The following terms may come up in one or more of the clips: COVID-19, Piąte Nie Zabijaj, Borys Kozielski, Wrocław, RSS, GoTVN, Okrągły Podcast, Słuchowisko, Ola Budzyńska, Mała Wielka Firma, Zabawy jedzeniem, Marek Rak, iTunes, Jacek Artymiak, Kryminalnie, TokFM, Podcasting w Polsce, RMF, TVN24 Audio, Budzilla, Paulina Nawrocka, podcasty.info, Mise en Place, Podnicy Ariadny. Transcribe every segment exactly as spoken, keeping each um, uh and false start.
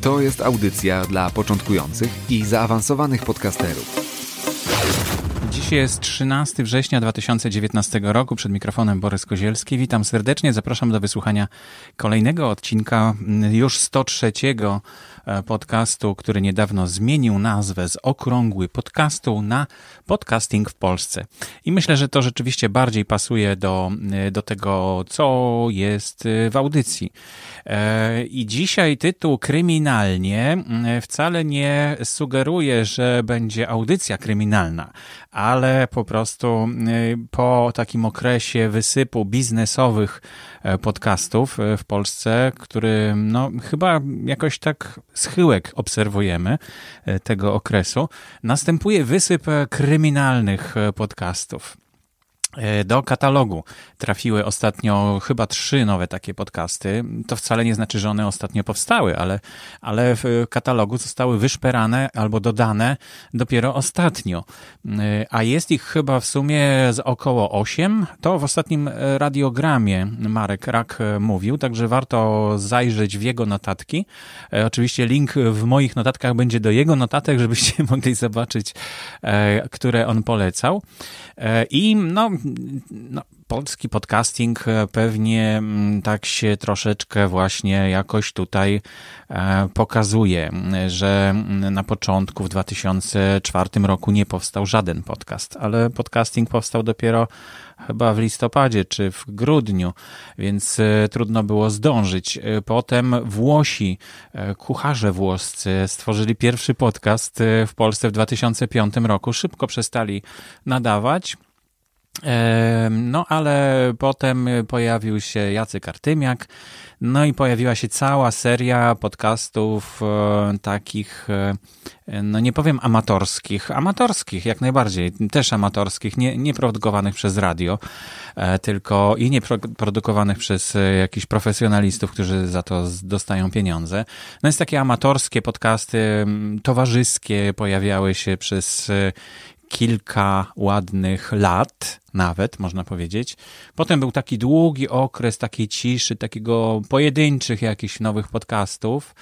To jest audycja dla początkujących i zaawansowanych podcasterów. Dziś jest trzynastego września dwa tysiące dziewiętnastego roku. Przed mikrofonem Borys Kozielski. Witam serdecznie. Zapraszam do wysłuchania kolejnego odcinka, już sto trzeciego podcastu, który niedawno zmienił nazwę z Okrągły Podcastu na Podcasting w Polsce. I myślę, że to rzeczywiście bardziej pasuje do, do tego, co jest w audycji. I dzisiaj tytuł Kryminalnie wcale nie sugeruje, że będzie audycja kryminalna, ale po prostu po takim okresie wysypu biznesowych podcastów w Polsce, który no chyba jakoś tak schyłek obserwujemy tego okresu, następuje wysyp kryminalnych podcastów. Do katalogu trafiły ostatnio chyba trzy nowe takie podcasty. To wcale nie znaczy, że one ostatnio powstały, ale, ale w katalogu zostały wyszperane albo dodane dopiero ostatnio. A jest ich chyba w sumie z około osiem. To w ostatnim radiogramie Marek Rak mówił, także warto zajrzeć w jego notatki. Oczywiście link w moich notatkach będzie do jego notatek, żebyście mogli zobaczyć, które on polecał. I no, no, polski podcasting pewnie tak się troszeczkę właśnie jakoś tutaj pokazuje, że na początku w dwa tysiące czwartym roku nie powstał żaden podcast, ale podcasting powstał dopiero chyba w listopadzie czy w grudniu, więc trudno było zdążyć. Potem Włosi, kucharze włoscy stworzyli pierwszy podcast w Polsce w dwa tysiące piątym roku, szybko przestali nadawać. No ale potem pojawił się Jacek Artymiak, no i pojawiła się cała seria podcastów e, takich, e, no nie powiem amatorskich, amatorskich jak najbardziej, też amatorskich, nie, nie produkowanych przez radio, e, tylko i nie pro, produkowanych przez e, jakichś profesjonalistów, którzy za to z, dostają pieniądze. No jest takie amatorskie podcasty, towarzyskie pojawiały się przez e, kilka ładnych lat, nawet można powiedzieć. Potem był taki długi okres takiej ciszy, takiego pojedynczych jakichś nowych podcastów.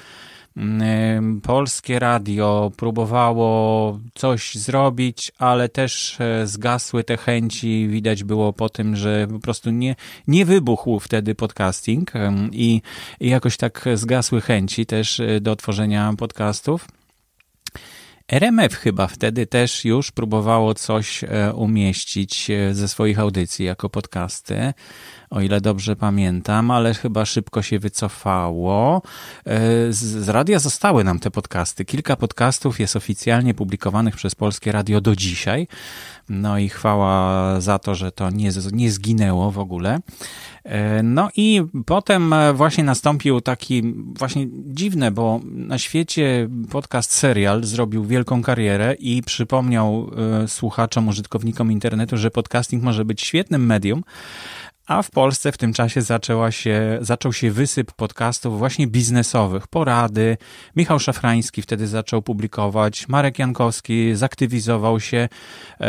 Polskie radio próbowało coś zrobić, ale też zgasły te chęci. Widać było po tym, że po prostu nie, nie wybuchł wtedy podcasting i, i jakoś tak zgasły chęci też do tworzenia podcastów. R M F chyba wtedy też już próbowało coś umieścić ze swoich audycji jako podcasty, o ile dobrze pamiętam, ale chyba szybko się wycofało. Z radia zostały nam te podcasty. Kilka podcastów jest oficjalnie publikowanych przez Polskie Radio do dzisiaj. No i chwała za to, że to nie, nie zginęło w ogóle. No i potem właśnie nastąpił taki właśnie dziwne, bo na świecie podcast serial zrobił wielką karierę i przypomniał słuchaczom, użytkownikom internetu, że podcasting może być świetnym medium, a w Polsce w tym czasie zaczęła się, zaczął się wysyp podcastów właśnie biznesowych, porady. Michał Szafrański wtedy zaczął publikować, Marek Jankowski zaktywizował się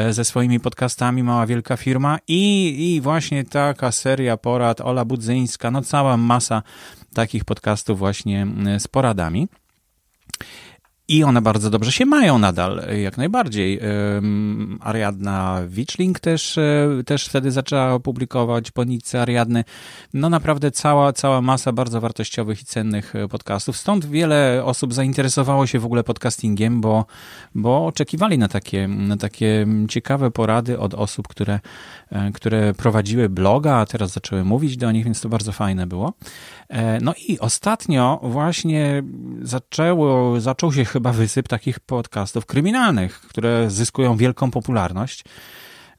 ze swoimi podcastami Mała Wielka Firma i, i właśnie taka seria porad, Ola Budzyńska, no cała masa takich podcastów właśnie z poradami. I one bardzo dobrze się mają nadal, jak najbardziej. Ariadna Wiczling też, też wtedy zaczęła publikować, Podnicy Ariadny. No naprawdę cała, cała masa bardzo wartościowych i cennych podcastów. Stąd wiele osób zainteresowało się w ogóle podcastingiem, bo, bo oczekiwali na takie, na takie ciekawe porady od osób, które, które prowadziły bloga, a teraz zaczęły mówić do nich, więc to bardzo fajne było. No i ostatnio właśnie zaczęło, zaczął się chyba wysyp takich podcastów kryminalnych, które zyskują wielką popularność.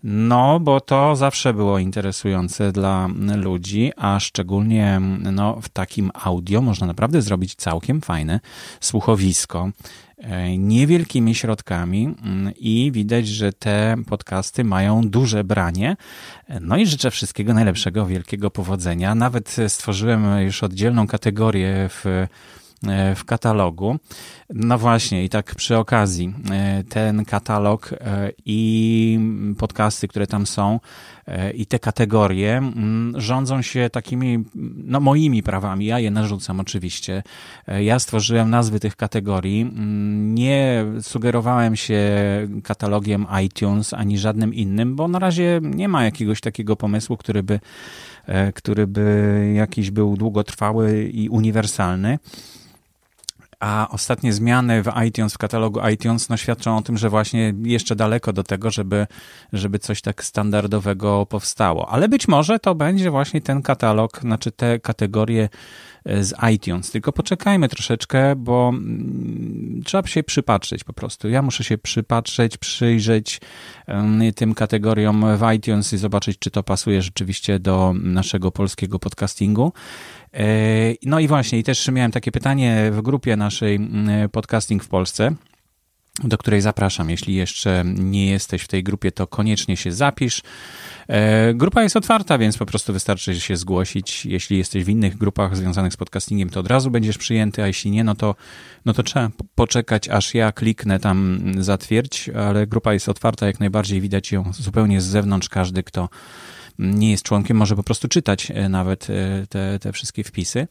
No, bo to zawsze było interesujące dla ludzi, a szczególnie no, w takim audio można naprawdę zrobić całkiem fajne słuchowisko niewielkimi środkami i widać, że te podcasty mają duże branie. No i życzę wszystkiego najlepszego, wielkiego powodzenia. Nawet stworzyłem już oddzielną kategorię w w katalogu. No właśnie, i tak przy okazji ten katalog i podcasty, które tam są, i te kategorie rządzą się takimi, no moimi prawami, ja je narzucam oczywiście. Ja stworzyłem nazwy tych kategorii, nie sugerowałem się katalogiem iTunes ani żadnym innym, bo na razie nie ma jakiegoś takiego pomysłu, który by, który by jakiś był długotrwały i uniwersalny. A ostatnie zmiany w iTunes, w katalogu iTunes, no świadczą o tym, że właśnie jeszcze daleko do tego, żeby, żeby coś tak standardowego powstało. Ale być może to będzie właśnie ten katalog, znaczy te kategorie z iTunes. Tylko poczekajmy troszeczkę, bo trzeba się przypatrzeć po prostu. Ja muszę się przypatrzeć, przyjrzeć tym kategoriom w iTunes i zobaczyć, czy to pasuje rzeczywiście do naszego polskiego podcastingu. No i właśnie, i też miałem takie pytanie w grupie naszej Podcasting w Polsce, do której zapraszam. Jeśli jeszcze nie jesteś w tej grupie, to koniecznie się zapisz. Grupa jest otwarta, więc po prostu wystarczy się zgłosić. Jeśli jesteś w innych grupach związanych z podcastingiem, to od razu będziesz przyjęty, a jeśli nie, no to, no to trzeba poczekać, aż ja kliknę tam zatwierdź, ale grupa jest otwarta, jak najbardziej widać ją zupełnie z zewnątrz. Każdy, kto nie jest członkiem, może po prostu czytać nawet te, te wszystkie wpisy.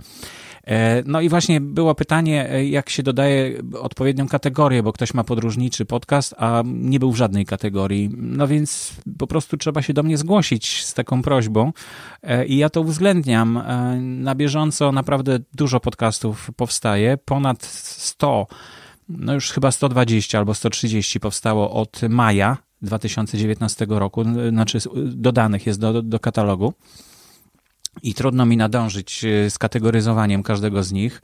No i właśnie było pytanie, jak się dodaje odpowiednią kategorię, bo ktoś ma podróżniczy podcast, a nie był w żadnej kategorii. No więc po prostu trzeba się do mnie zgłosić z taką prośbą i ja to uwzględniam. Na bieżąco naprawdę dużo podcastów powstaje, ponad sto, no już chyba sto dwadzieścia albo sto trzydzieści powstało od maja dwa tysiące dziewiętnastego roku, znaczy dodanych jest do, do katalogu i trudno mi nadążyć z kategoryzowaniem każdego z nich.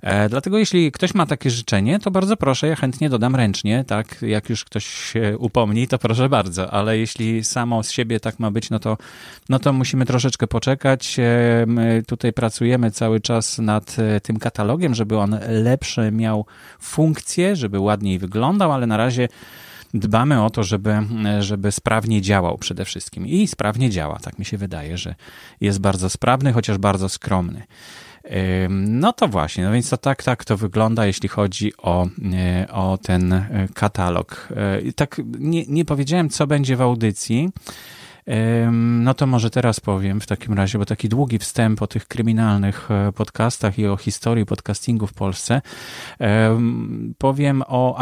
E, dlatego jeśli ktoś ma takie życzenie, to bardzo proszę, ja chętnie dodam ręcznie, tak, jak już ktoś się upomni, to proszę bardzo, ale jeśli samo z siebie tak ma być, no to, no to musimy troszeczkę poczekać. E, my tutaj pracujemy cały czas nad tym katalogiem, żeby on lepsze miał funkcje, żeby ładniej wyglądał, ale na razie dbamy o to, żeby, żeby sprawnie działał przede wszystkim. I sprawnie działa, tak mi się wydaje, że jest bardzo sprawny, chociaż bardzo skromny. No to właśnie, no więc to tak, tak to wygląda, jeśli chodzi o, o ten katalog. Tak, nie, nie powiedziałem, co będzie w audycji. No to może teraz powiem w takim razie, bo taki długi wstęp o tych kryminalnych podcastach i o historii podcastingu w Polsce. Powiem o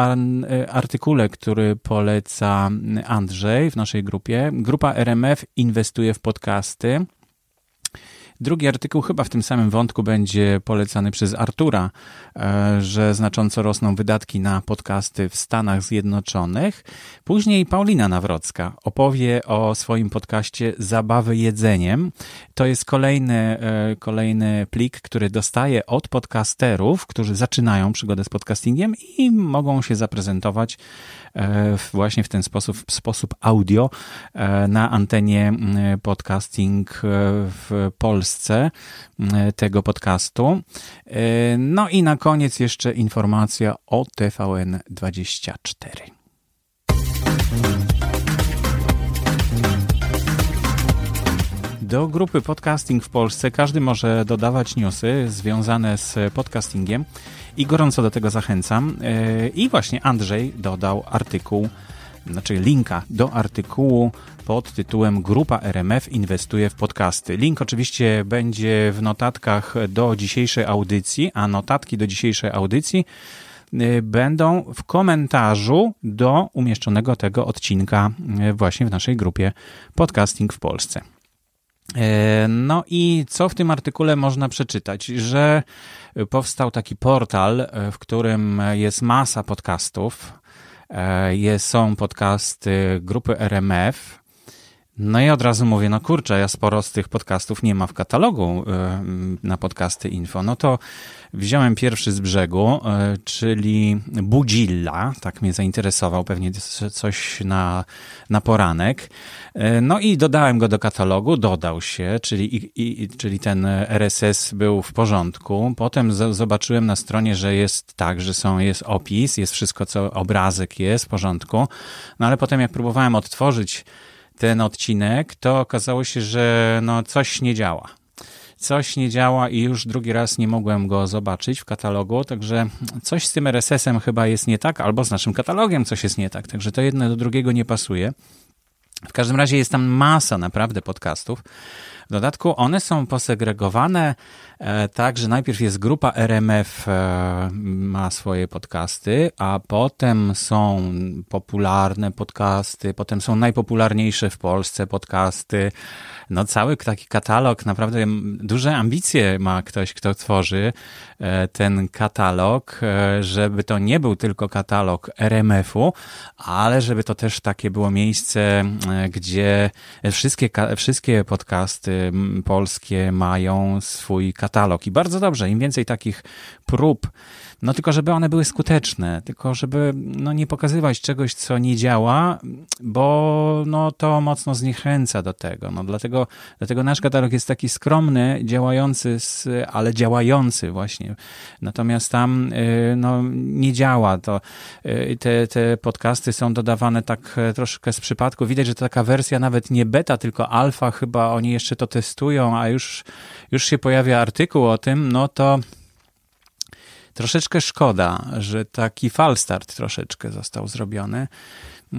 artykule, który poleca Andrzej w naszej grupie. Grupa R M F inwestuje w podcasty. Drugi artykuł chyba w tym samym wątku będzie polecany przez Artura, że znacząco rosną wydatki na podcasty w Stanach Zjednoczonych. Później Paulina Nawrocka opowie o swoim podcaście Zabawy jedzeniem. To jest kolejny, kolejny plik, który dostaje od podcasterów, którzy zaczynają przygodę z podcastingiem i mogą się zaprezentować właśnie w ten sposób, w sposób audio na antenie Podcasting w Polsce. Tego podcastu. No i na koniec jeszcze informacja o T V N dwadzieścia cztery. Do grupy Podcasting w Polsce każdy może dodawać newsy związane z podcastingiem i gorąco do tego zachęcam. I właśnie Andrzej dodał artykuł, znaczy linka do artykułu pod tytułem Grupa R M F inwestuje w podcasty. Link oczywiście będzie w notatkach do dzisiejszej audycji, a notatki do dzisiejszej audycji będą w komentarzu do umieszczonego tego odcinka właśnie w naszej grupie Podcasting w Polsce. No i co w tym artykule można przeczytać? Że powstał taki portal, w którym jest masa podcastów. Są podcasty grupy R M F, No i od razu mówię, no kurczę, ja sporo z tych podcastów nie ma w katalogu y, na podcasty.info. No to wziąłem pierwszy z brzegu, y, czyli Budzilla, tak mnie zainteresował, pewnie coś na, na poranek. Y, no i dodałem go do katalogu, dodał się, czyli, i, i, czyli ten R S S był w porządku. Potem z, zobaczyłem na stronie, że jest tak, że są, jest opis, jest wszystko, co obrazek jest w porządku. No ale potem jak próbowałem odtworzyć ten odcinek, to okazało się, że no coś nie działa. Coś nie działa i już drugi raz nie mogłem go zobaczyć w katalogu, także coś z tym R S S-em chyba jest nie tak, albo z naszym katalogiem coś jest nie tak, także to jedno do drugiego nie pasuje. W każdym razie jest tam masa naprawdę podcastów. W dodatku one są posegregowane e, tak, że najpierw jest grupa R M F, e, ma swoje podcasty, a potem są popularne podcasty, potem są najpopularniejsze w Polsce podcasty. No cały taki katalog, naprawdę duże ambicje ma ktoś, kto tworzy e, ten katalog, e, żeby to nie był tylko katalog R M F-u, ale żeby to też takie było miejsce, e, gdzie wszystkie, ka- wszystkie podcasty polskie mają swój katalog i bardzo dobrze, im więcej takich prób, no tylko żeby one były skuteczne, tylko żeby no, nie pokazywać czegoś, co nie działa, bo no, to mocno zniechęca do tego, no dlatego, dlatego nasz katalog jest taki skromny, działający, z, ale działający właśnie, natomiast tam no, nie działa to, te, te podcasty są dodawane tak troszkę z przypadku, widać, że to taka wersja nawet nie beta, tylko alfa, chyba oni jeszcze to testują, a już, już się pojawia artykuł o tym, no to troszeczkę szkoda, że taki falstart troszeczkę został zrobiony. Yy,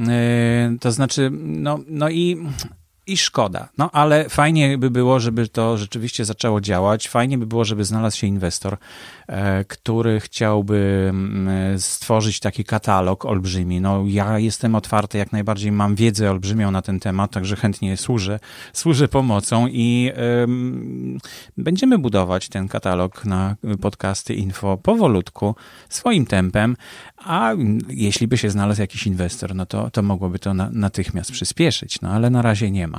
to znaczy, no, no i... I szkoda, no ale fajnie by było, żeby to rzeczywiście zaczęło działać, fajnie by było, żeby znalazł się inwestor, który chciałby stworzyć taki katalog olbrzymi. No ja jestem otwarty, jak najbardziej mam wiedzę olbrzymią na ten temat, także chętnie służę, służę pomocą i um, będziemy budować ten katalog na podcasty info powolutku, swoim tempem, a jeśli by się znalazł jakiś inwestor, no to, to mogłoby to na, natychmiast przyspieszyć, no ale na razie nie ma.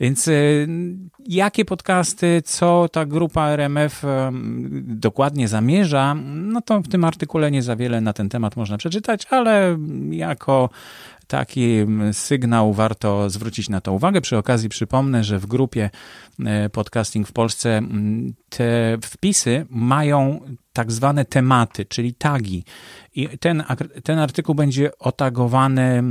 Więc y, jakie podcasty, co ta grupa R M F y, dokładnie zamierza, no to w tym artykule nie za wiele na ten temat można przeczytać, ale jako taki sygnał warto zwrócić na to uwagę. Przy okazji przypomnę, że w grupie Podcasting w Polsce te wpisy mają tak zwane tematy, czyli tagi. I ten, ten artykuł będzie otagowany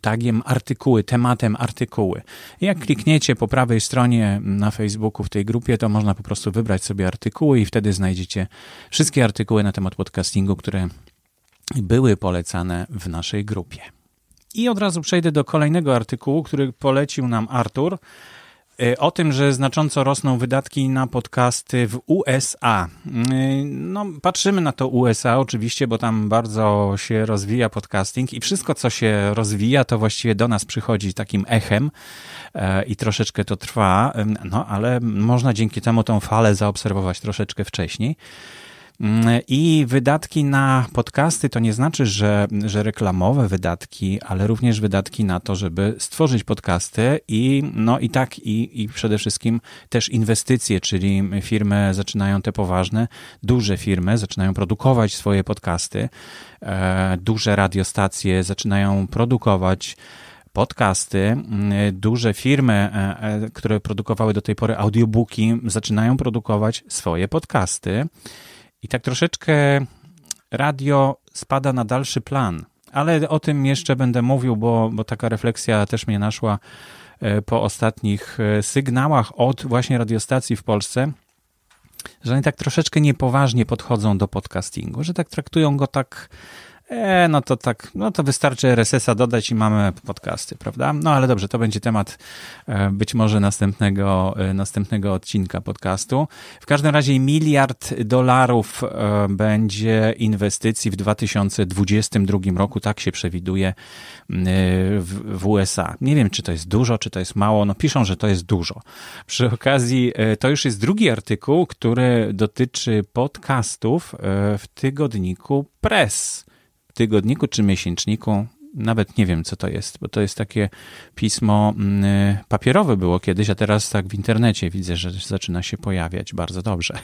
tagiem artykuły, tematem artykuły. Jak klikniecie po prawej stronie na Facebooku w tej grupie, to można po prostu wybrać sobie artykuły i wtedy znajdziecie wszystkie artykuły na temat podcastingu, które były polecane w naszej grupie. I od razu przejdę do kolejnego artykułu, który polecił nam Artur, o tym, że znacząco rosną wydatki na podcasty w U S A. No, patrzymy na to U S A oczywiście, bo tam bardzo się rozwija podcasting i wszystko, co się rozwija, to właściwie do nas przychodzi takim echem i troszeczkę to trwa, no ale można dzięki temu tą falę zaobserwować troszeczkę wcześniej. I wydatki na podcasty to nie znaczy, że, że reklamowe wydatki, ale również wydatki na to, żeby stworzyć podcasty i no i tak i, i przede wszystkim też inwestycje, czyli firmy zaczynają te poważne, duże firmy zaczynają produkować swoje podcasty, duże radiostacje zaczynają produkować podcasty, duże firmy, które produkowały do tej pory audiobooki, zaczynają produkować swoje podcasty. I tak troszeczkę radio spada na dalszy plan, ale o tym jeszcze będę mówił, bo, bo taka refleksja też mnie naszła po ostatnich sygnałach od właśnie radiostacji w Polsce, że oni tak troszeczkę niepoważnie podchodzą do podcastingu, że tak traktują go tak, e, no to tak, no to wystarczy R S S-a dodać i mamy podcasty, prawda? No ale dobrze, to będzie temat być może następnego, następnego odcinka podcastu. W każdym razie miliard dolarów będzie inwestycji w dwa tysiące dwudziestym drugim roku, tak się przewiduje w, w U S A. Nie wiem, czy to jest dużo, czy to jest mało, no piszą, że to jest dużo. Przy okazji, to już jest drugi artykuł, który dotyczy podcastów w tygodniku Press. Tygodniku czy miesięczniku, nawet nie wiem, co to jest, bo to jest takie pismo papierowe było kiedyś, a teraz tak w internecie widzę, że zaczyna się pojawiać bardzo dobrze.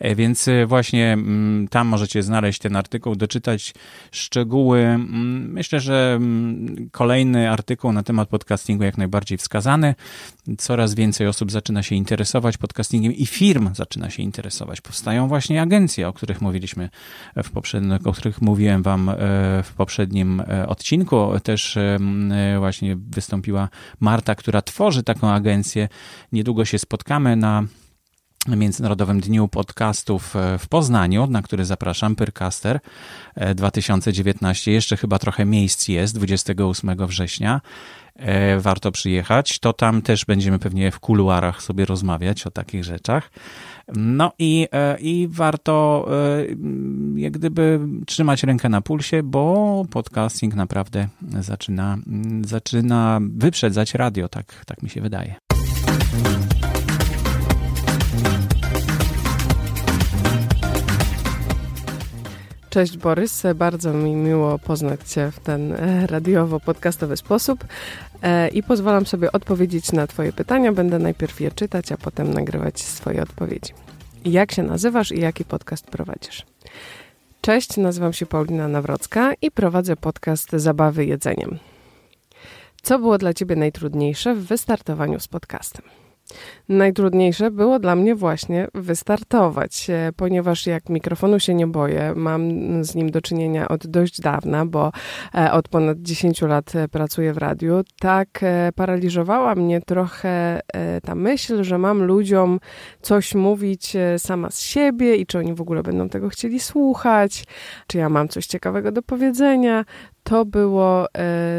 Więc właśnie tam możecie znaleźć ten artykuł, doczytać szczegóły. Myślę, że kolejny artykuł na temat podcastingu jak najbardziej wskazany. Coraz więcej osób zaczyna się interesować podcastingiem i firm zaczyna się interesować. Powstają właśnie agencje, o których mówiliśmy w poprzednim, o których mówiłem wam w poprzednim odcinku. Też właśnie wystąpiła Marta, która tworzy taką agencję. Niedługo się spotkamy na Międzynarodowym Dniu Podcastów w Poznaniu, na który zapraszam, Pyrcaster dwa tysiące dziewiętnaście. Jeszcze chyba trochę miejsc jest, dwudziestego ósmego września. Warto przyjechać. To tam też będziemy pewnie w kuluarach sobie rozmawiać o takich rzeczach. No i, i warto jak gdyby trzymać rękę na pulsie, bo podcasting naprawdę zaczyna, zaczyna wyprzedzać radio, tak, tak mi się wydaje. Cześć Borys, bardzo mi miło poznać Cię w ten radiowo-podcastowy sposób i pozwalam sobie odpowiedzieć na Twoje pytania. Będę najpierw je czytać, a potem nagrywać swoje odpowiedzi. Jak się nazywasz i jaki podcast prowadzisz? Cześć, nazywam się Paulina Nawrocka i prowadzę podcast Zabawy jedzeniem. Co było dla Ciebie najtrudniejsze w wystartowaniu z podcastem? Najtrudniejsze było dla mnie właśnie wystartować, ponieważ jak mikrofonu się nie boję, mam z nim do czynienia od dość dawna, bo od ponad dziesięciu lat pracuję w radiu, tak paraliżowała mnie trochę ta myśl, że mam ludziom coś mówić sama z siebie i czy oni w ogóle będą tego chcieli słuchać, czy ja mam coś ciekawego do powiedzenia. To było y,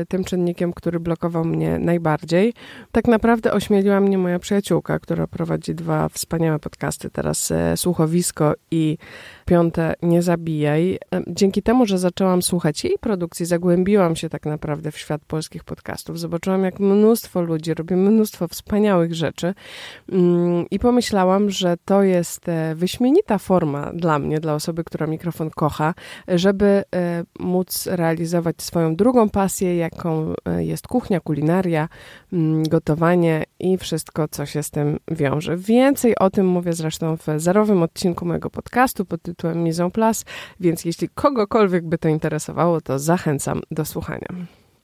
tym czynnikiem, który blokował mnie najbardziej. Tak naprawdę ośmieliła mnie moja przyjaciółka, która prowadzi dwa wspaniałe podcasty teraz, y, Słuchowisko i Piąte Nie Zabijaj. Dzięki temu, że zaczęłam słuchać jej produkcji, zagłębiłam się tak naprawdę w świat polskich podcastów. Zobaczyłam, jak mnóstwo ludzi robi mnóstwo wspaniałych rzeczy y, i pomyślałam, że to jest wyśmienita forma dla mnie, dla osoby, która mikrofon kocha, żeby y, móc realizować swoją drugą pasję, jaką jest kuchnia, kulinaria, gotowanie i wszystko, co się z tym wiąże. Więcej o tym mówię zresztą w zerowym odcinku mojego podcastu pod tytułem Mise en Place, więc jeśli kogokolwiek by to interesowało, to zachęcam do słuchania.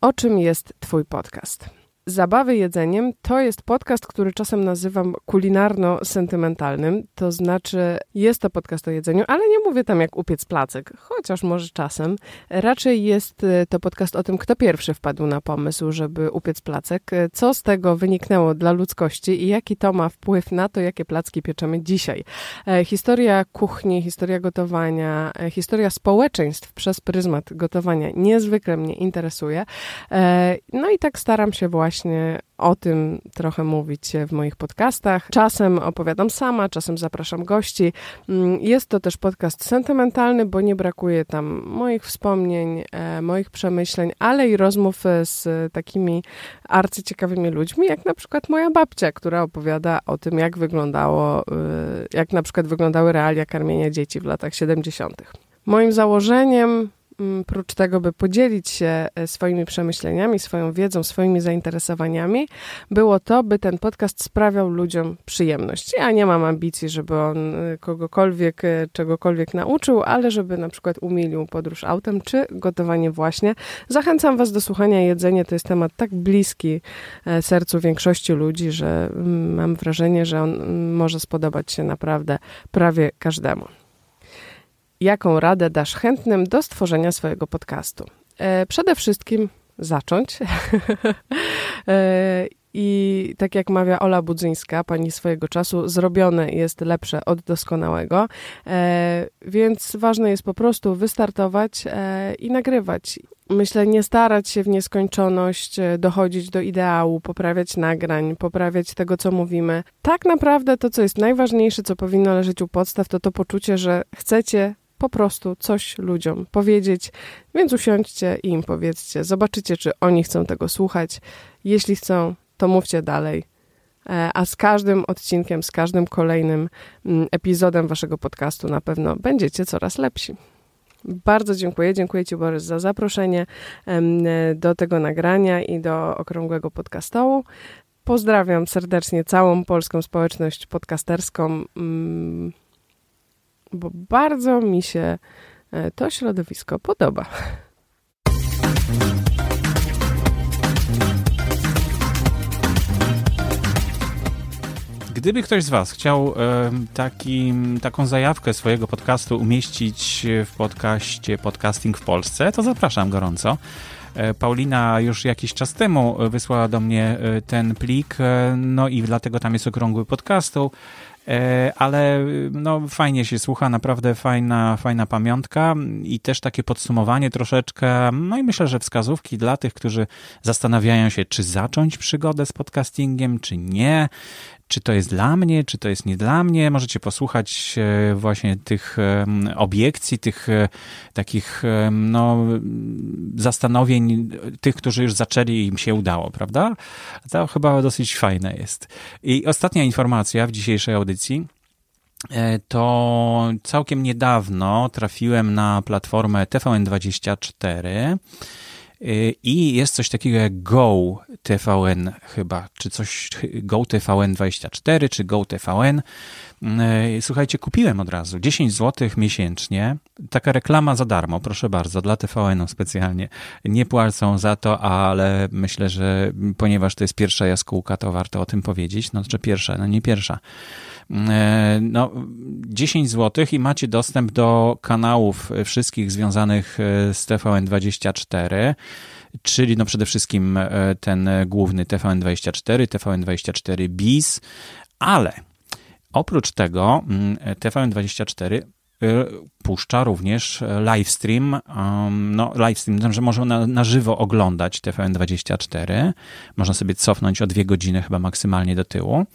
O czym jest Twój podcast? Zabawy jedzeniem to jest podcast, który czasem nazywam kulinarno-sentymentalnym, to znaczy jest to podcast o jedzeniu, ale nie mówię tam jak upiec placek, chociaż może czasem. Raczej jest to podcast o tym, kto pierwszy wpadł na pomysł, żeby upiec placek, co z tego wyniknęło dla ludzkości i jaki to ma wpływ na to, jakie placki pieczemy dzisiaj. Historia kuchni, historia gotowania, historia społeczeństw przez pryzmat gotowania niezwykle mnie interesuje. No i tak staram się właśnie o tym trochę mówić w moich podcastach. Czasem opowiadam sama, czasem zapraszam gości. Jest to też podcast sentymentalny, bo nie brakuje tam moich wspomnień, moich przemyśleń, ale i rozmów z takimi arcyciekawymi ludźmi, jak na przykład moja babcia, która opowiada o tym, jak wyglądało, jak na przykład wyglądały realia karmienia dzieci w latach siedemdziesiątych. Moim założeniem, prócz tego, by podzielić się swoimi przemyśleniami, swoją wiedzą, swoimi zainteresowaniami, było to, by ten podcast sprawiał ludziom przyjemność. Ja nie mam ambicji, żeby on kogokolwiek, czegokolwiek nauczył, ale żeby na przykład umilił podróż autem czy gotowanie właśnie. Zachęcam Was do słuchania. Jedzenie to jest temat tak bliski sercu większości ludzi, że mam wrażenie, że on może spodobać się naprawdę prawie każdemu. Jaką radę dasz chętnym do stworzenia swojego podcastu? E, przede wszystkim zacząć. e, I tak jak mawia Ola Budzyńska, pani swojego czasu, zrobione jest lepsze od doskonałego. E, więc ważne jest po prostu wystartować e, i nagrywać. Myślę, nie starać się w nieskończoność, dochodzić do ideału, poprawiać nagrań, poprawiać tego, co mówimy. Tak naprawdę to, co jest najważniejsze, co powinno leżeć u podstaw, to to poczucie, że chcecie po prostu coś ludziom powiedzieć, więc usiądźcie i im powiedzcie. Zobaczycie, czy oni chcą tego słuchać. Jeśli chcą, to mówcie dalej. A z każdym odcinkiem, z każdym kolejnym epizodem waszego podcastu na pewno będziecie coraz lepsi. Bardzo dziękuję. Dziękuję Ci, Borys, za zaproszenie do tego nagrania i do Okrągłego Podcastołu. Pozdrawiam serdecznie całą polską społeczność podcasterską, bo bardzo mi się to środowisko podoba. Gdyby ktoś z Was chciał taki, taką zajawkę swojego podcastu umieścić w podcaście Podcasting w Polsce, to zapraszam gorąco. Paulina już jakiś czas temu wysłała do mnie ten plik, no i dlatego tam jest Okrągły Podcastu, ale no fajnie się słucha, naprawdę fajna, fajna pamiątka i też takie podsumowanie troszeczkę, no i myślę, że wskazówki dla tych, którzy zastanawiają się, czy zacząć przygodę z podcastingiem, czy nie, czy to jest dla mnie, czy to jest nie dla mnie. Możecie posłuchać właśnie tych obiekcji, tych takich no, zastanowień tych, którzy już zaczęli i im się udało, prawda? To chyba dosyć fajne jest. I ostatnia informacja w dzisiejszej audycji. To całkiem niedawno trafiłem na platformę T V N dwadzieścia cztery i jest coś takiego jak GoTVN chyba, czy coś GoTVN dwadzieścia cztery, czy GoTVN. Słuchajcie, kupiłem od razu dziesięć złotych miesięcznie. Taka reklama za darmo, proszę bardzo, dla T V N-u specjalnie. Nie płacą za to, ale myślę, że ponieważ to jest pierwsza jaskółka, to warto o tym powiedzieć. No, czy pierwsza, no nie pierwsza. No, dziesięć złotych i macie dostęp do kanałów wszystkich związanych z T V N dwadzieścia cztery, czyli no przede wszystkim ten główny T V N dwadzieścia cztery, T V N dwadzieścia cztery Bis, ale oprócz tego T V N dwadzieścia cztery puszcza również livestream, no livestream, że można na, na żywo oglądać T V N dwadzieścia cztery, można sobie cofnąć o dwie godziny chyba maksymalnie do tyłu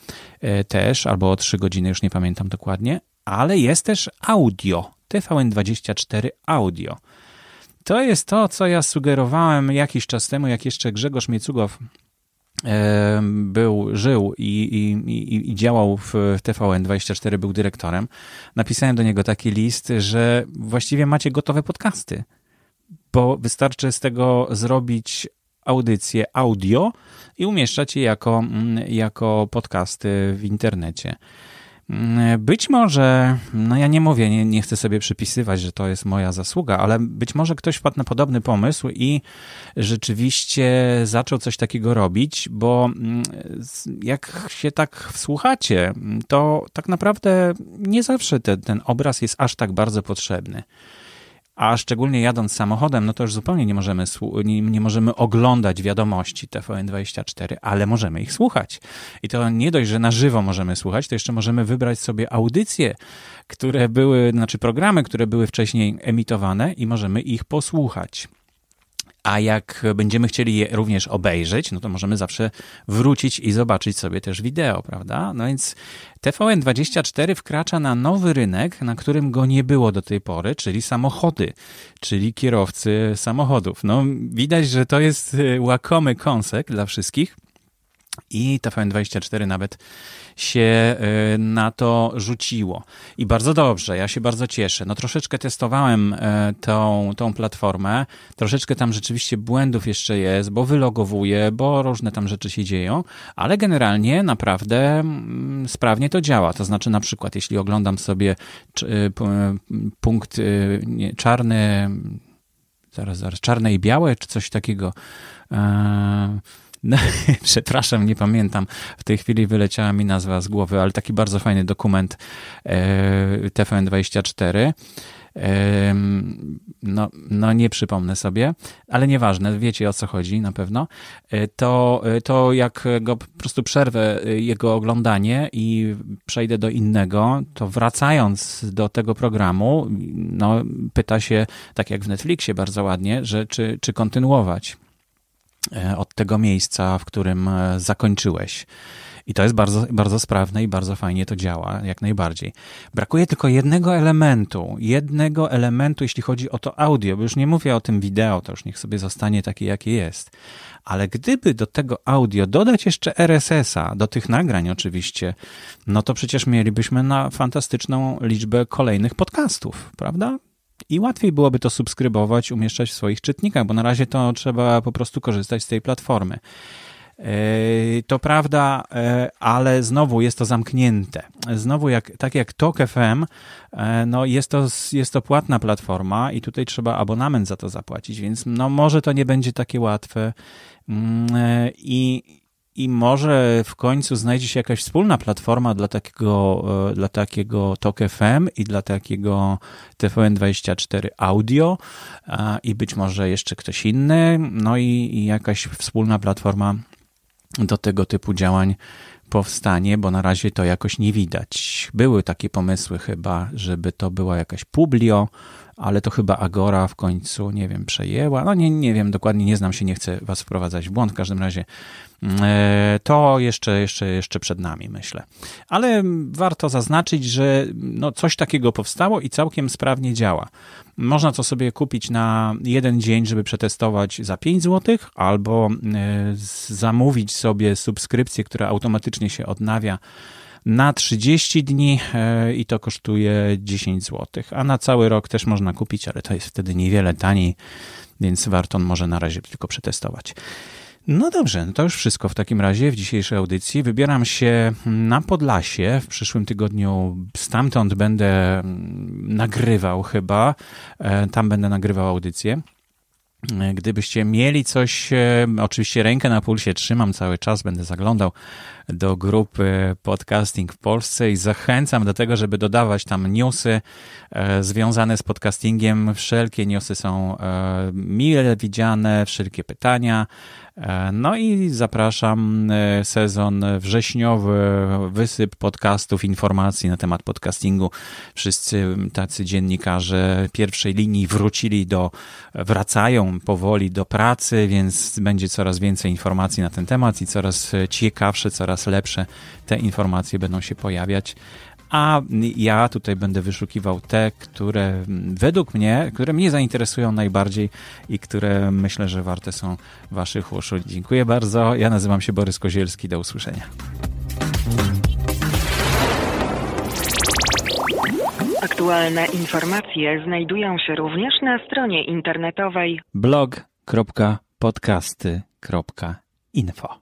też, albo o trzy godziny, już nie pamiętam dokładnie, ale jest też audio, T V N dwadzieścia cztery Audio. To jest to, co ja sugerowałem jakiś czas temu, jak jeszcze Grzegorz Mieczugow był, żył i, i, i działał w T V N dwadzieścia cztery, był dyrektorem. Napisałem do niego taki list, że właściwie macie gotowe podcasty, bo wystarczy z tego zrobić audycję audio i umieszczać je jako, jako podcasty w internecie. Być może, no ja nie mówię, nie, nie chcę sobie przypisywać, że to jest moja zasługa, ale być może ktoś wpadł na podobny pomysł i rzeczywiście zaczął coś takiego robić, bo jak się tak wsłuchacie, to tak naprawdę nie zawsze te, ten obraz jest aż tak bardzo potrzebny. A szczególnie jadąc samochodem, no to już zupełnie nie możemy, nie, nie możemy oglądać wiadomości T V N dwadzieścia cztery, ale możemy ich słuchać. I to nie dość, że na żywo możemy słuchać, to jeszcze możemy wybrać sobie audycje, które były, znaczy programy, które były wcześniej emitowane i możemy ich posłuchać. A jak będziemy chcieli je również obejrzeć, no to możemy zawsze wrócić i zobaczyć sobie też wideo, prawda? No więc T V N dwadzieścia cztery wkracza na nowy rynek, na którym go nie było do tej pory, czyli samochody, czyli kierowcy samochodów. No widać, że to jest łakomy kąsek dla wszystkich. I T V N dwadzieścia cztery nawet się na to rzuciło. I bardzo dobrze, ja się bardzo cieszę. No troszeczkę testowałem tą, tą platformę, troszeczkę tam rzeczywiście błędów jeszcze jest, bo wylogowuję, bo różne tam rzeczy się dzieją, ale generalnie naprawdę sprawnie to działa. To znaczy na przykład, jeśli oglądam sobie punkt nie, czarny, zaraz, zaraz, czarne i białe, czy coś takiego, no, przepraszam, nie pamiętam. W tej chwili wyleciała mi nazwa z głowy, ale taki bardzo fajny dokument e, T V N dwadzieścia cztery. E, no, no nie przypomnę sobie, ale nieważne, wiecie o co chodzi na pewno. E, to, to jak go po prostu przerwę jego oglądanie i przejdę do innego, to wracając do tego programu, no, pyta się, tak jak w Netflixie bardzo ładnie, że czy, czy kontynuować od tego miejsca, w którym zakończyłeś. I to jest bardzo, bardzo sprawne i bardzo fajnie to działa, jak najbardziej. Brakuje tylko jednego elementu, jednego elementu, jeśli chodzi o to audio, bo już nie mówię o tym wideo, to już niech sobie zostanie takie, jakie jest. Ale gdyby do tego audio dodać jeszcze R S S a, do tych nagrań oczywiście, no to przecież mielibyśmy na fantastyczną liczbę kolejnych podcastów, prawda? I łatwiej byłoby to subskrybować, umieszczać w swoich czytnikach, bo na razie to trzeba po prostu korzystać z tej platformy. To prawda, ale znowu jest to zamknięte. Znowu, jak, tak jak TokFM, no jest to, jest to płatna platforma i tutaj trzeba abonament za to zapłacić, więc no może to nie będzie takie łatwe i, i może w końcu znajdzie się jakaś wspólna platforma dla takiego, dla takiego TokFM i dla takiego T V N dwadzieścia cztery Audio i być może jeszcze ktoś inny, no i, i jakaś wspólna platforma do tego typu działań powstanie, bo na razie to jakoś nie widać. Były takie pomysły chyba, żeby to była jakaś Publio, ale to chyba Agora w końcu, nie wiem, przejęła. No nie, nie wiem, dokładnie nie znam się, nie chcę was wprowadzać w błąd. W każdym razie to jeszcze, jeszcze, jeszcze przed nami, myślę. Ale warto zaznaczyć, że no coś takiego powstało i całkiem sprawnie działa. Można to sobie kupić na jeden dzień, żeby przetestować za pięć złotych, albo zamówić sobie subskrypcję, która automatycznie się odnawia na trzydzieści dni i to kosztuje dziesięć złotych, a na cały rok też można kupić, ale to jest wtedy niewiele taniej, więc warto może na razie tylko przetestować. No dobrze, no to już wszystko w takim razie w dzisiejszej audycji. Wybieram się na Podlasie. W przyszłym tygodniu stamtąd będę nagrywał chyba. Tam będę nagrywał audycję. Gdybyście mieli coś, oczywiście rękę na pulsie trzymam cały czas, będę zaglądał do grupy Podcasting w Polsce i zachęcam do tego, żeby dodawać tam newsy związane z podcastingiem. Wszelkie newsy są mile widziane, wszelkie pytania. No i zapraszam, sezon wrześniowy, wysyp podcastów, informacji na temat podcastingu. Wszyscy tacy dziennikarze pierwszej linii wrócili do, wracają powoli do pracy, więc będzie coraz więcej informacji na ten temat i coraz ciekawsze, coraz lepsze te informacje będą się pojawiać. A ja tutaj będę wyszukiwał te, które według mnie, które mnie zainteresują najbardziej i które myślę, że warte są waszych uszu. Dziękuję bardzo. Ja nazywam się Borys Kozielski. Do usłyszenia. Aktualne informacje znajdują się również na stronie internetowej blog kropka podcasty kropka info.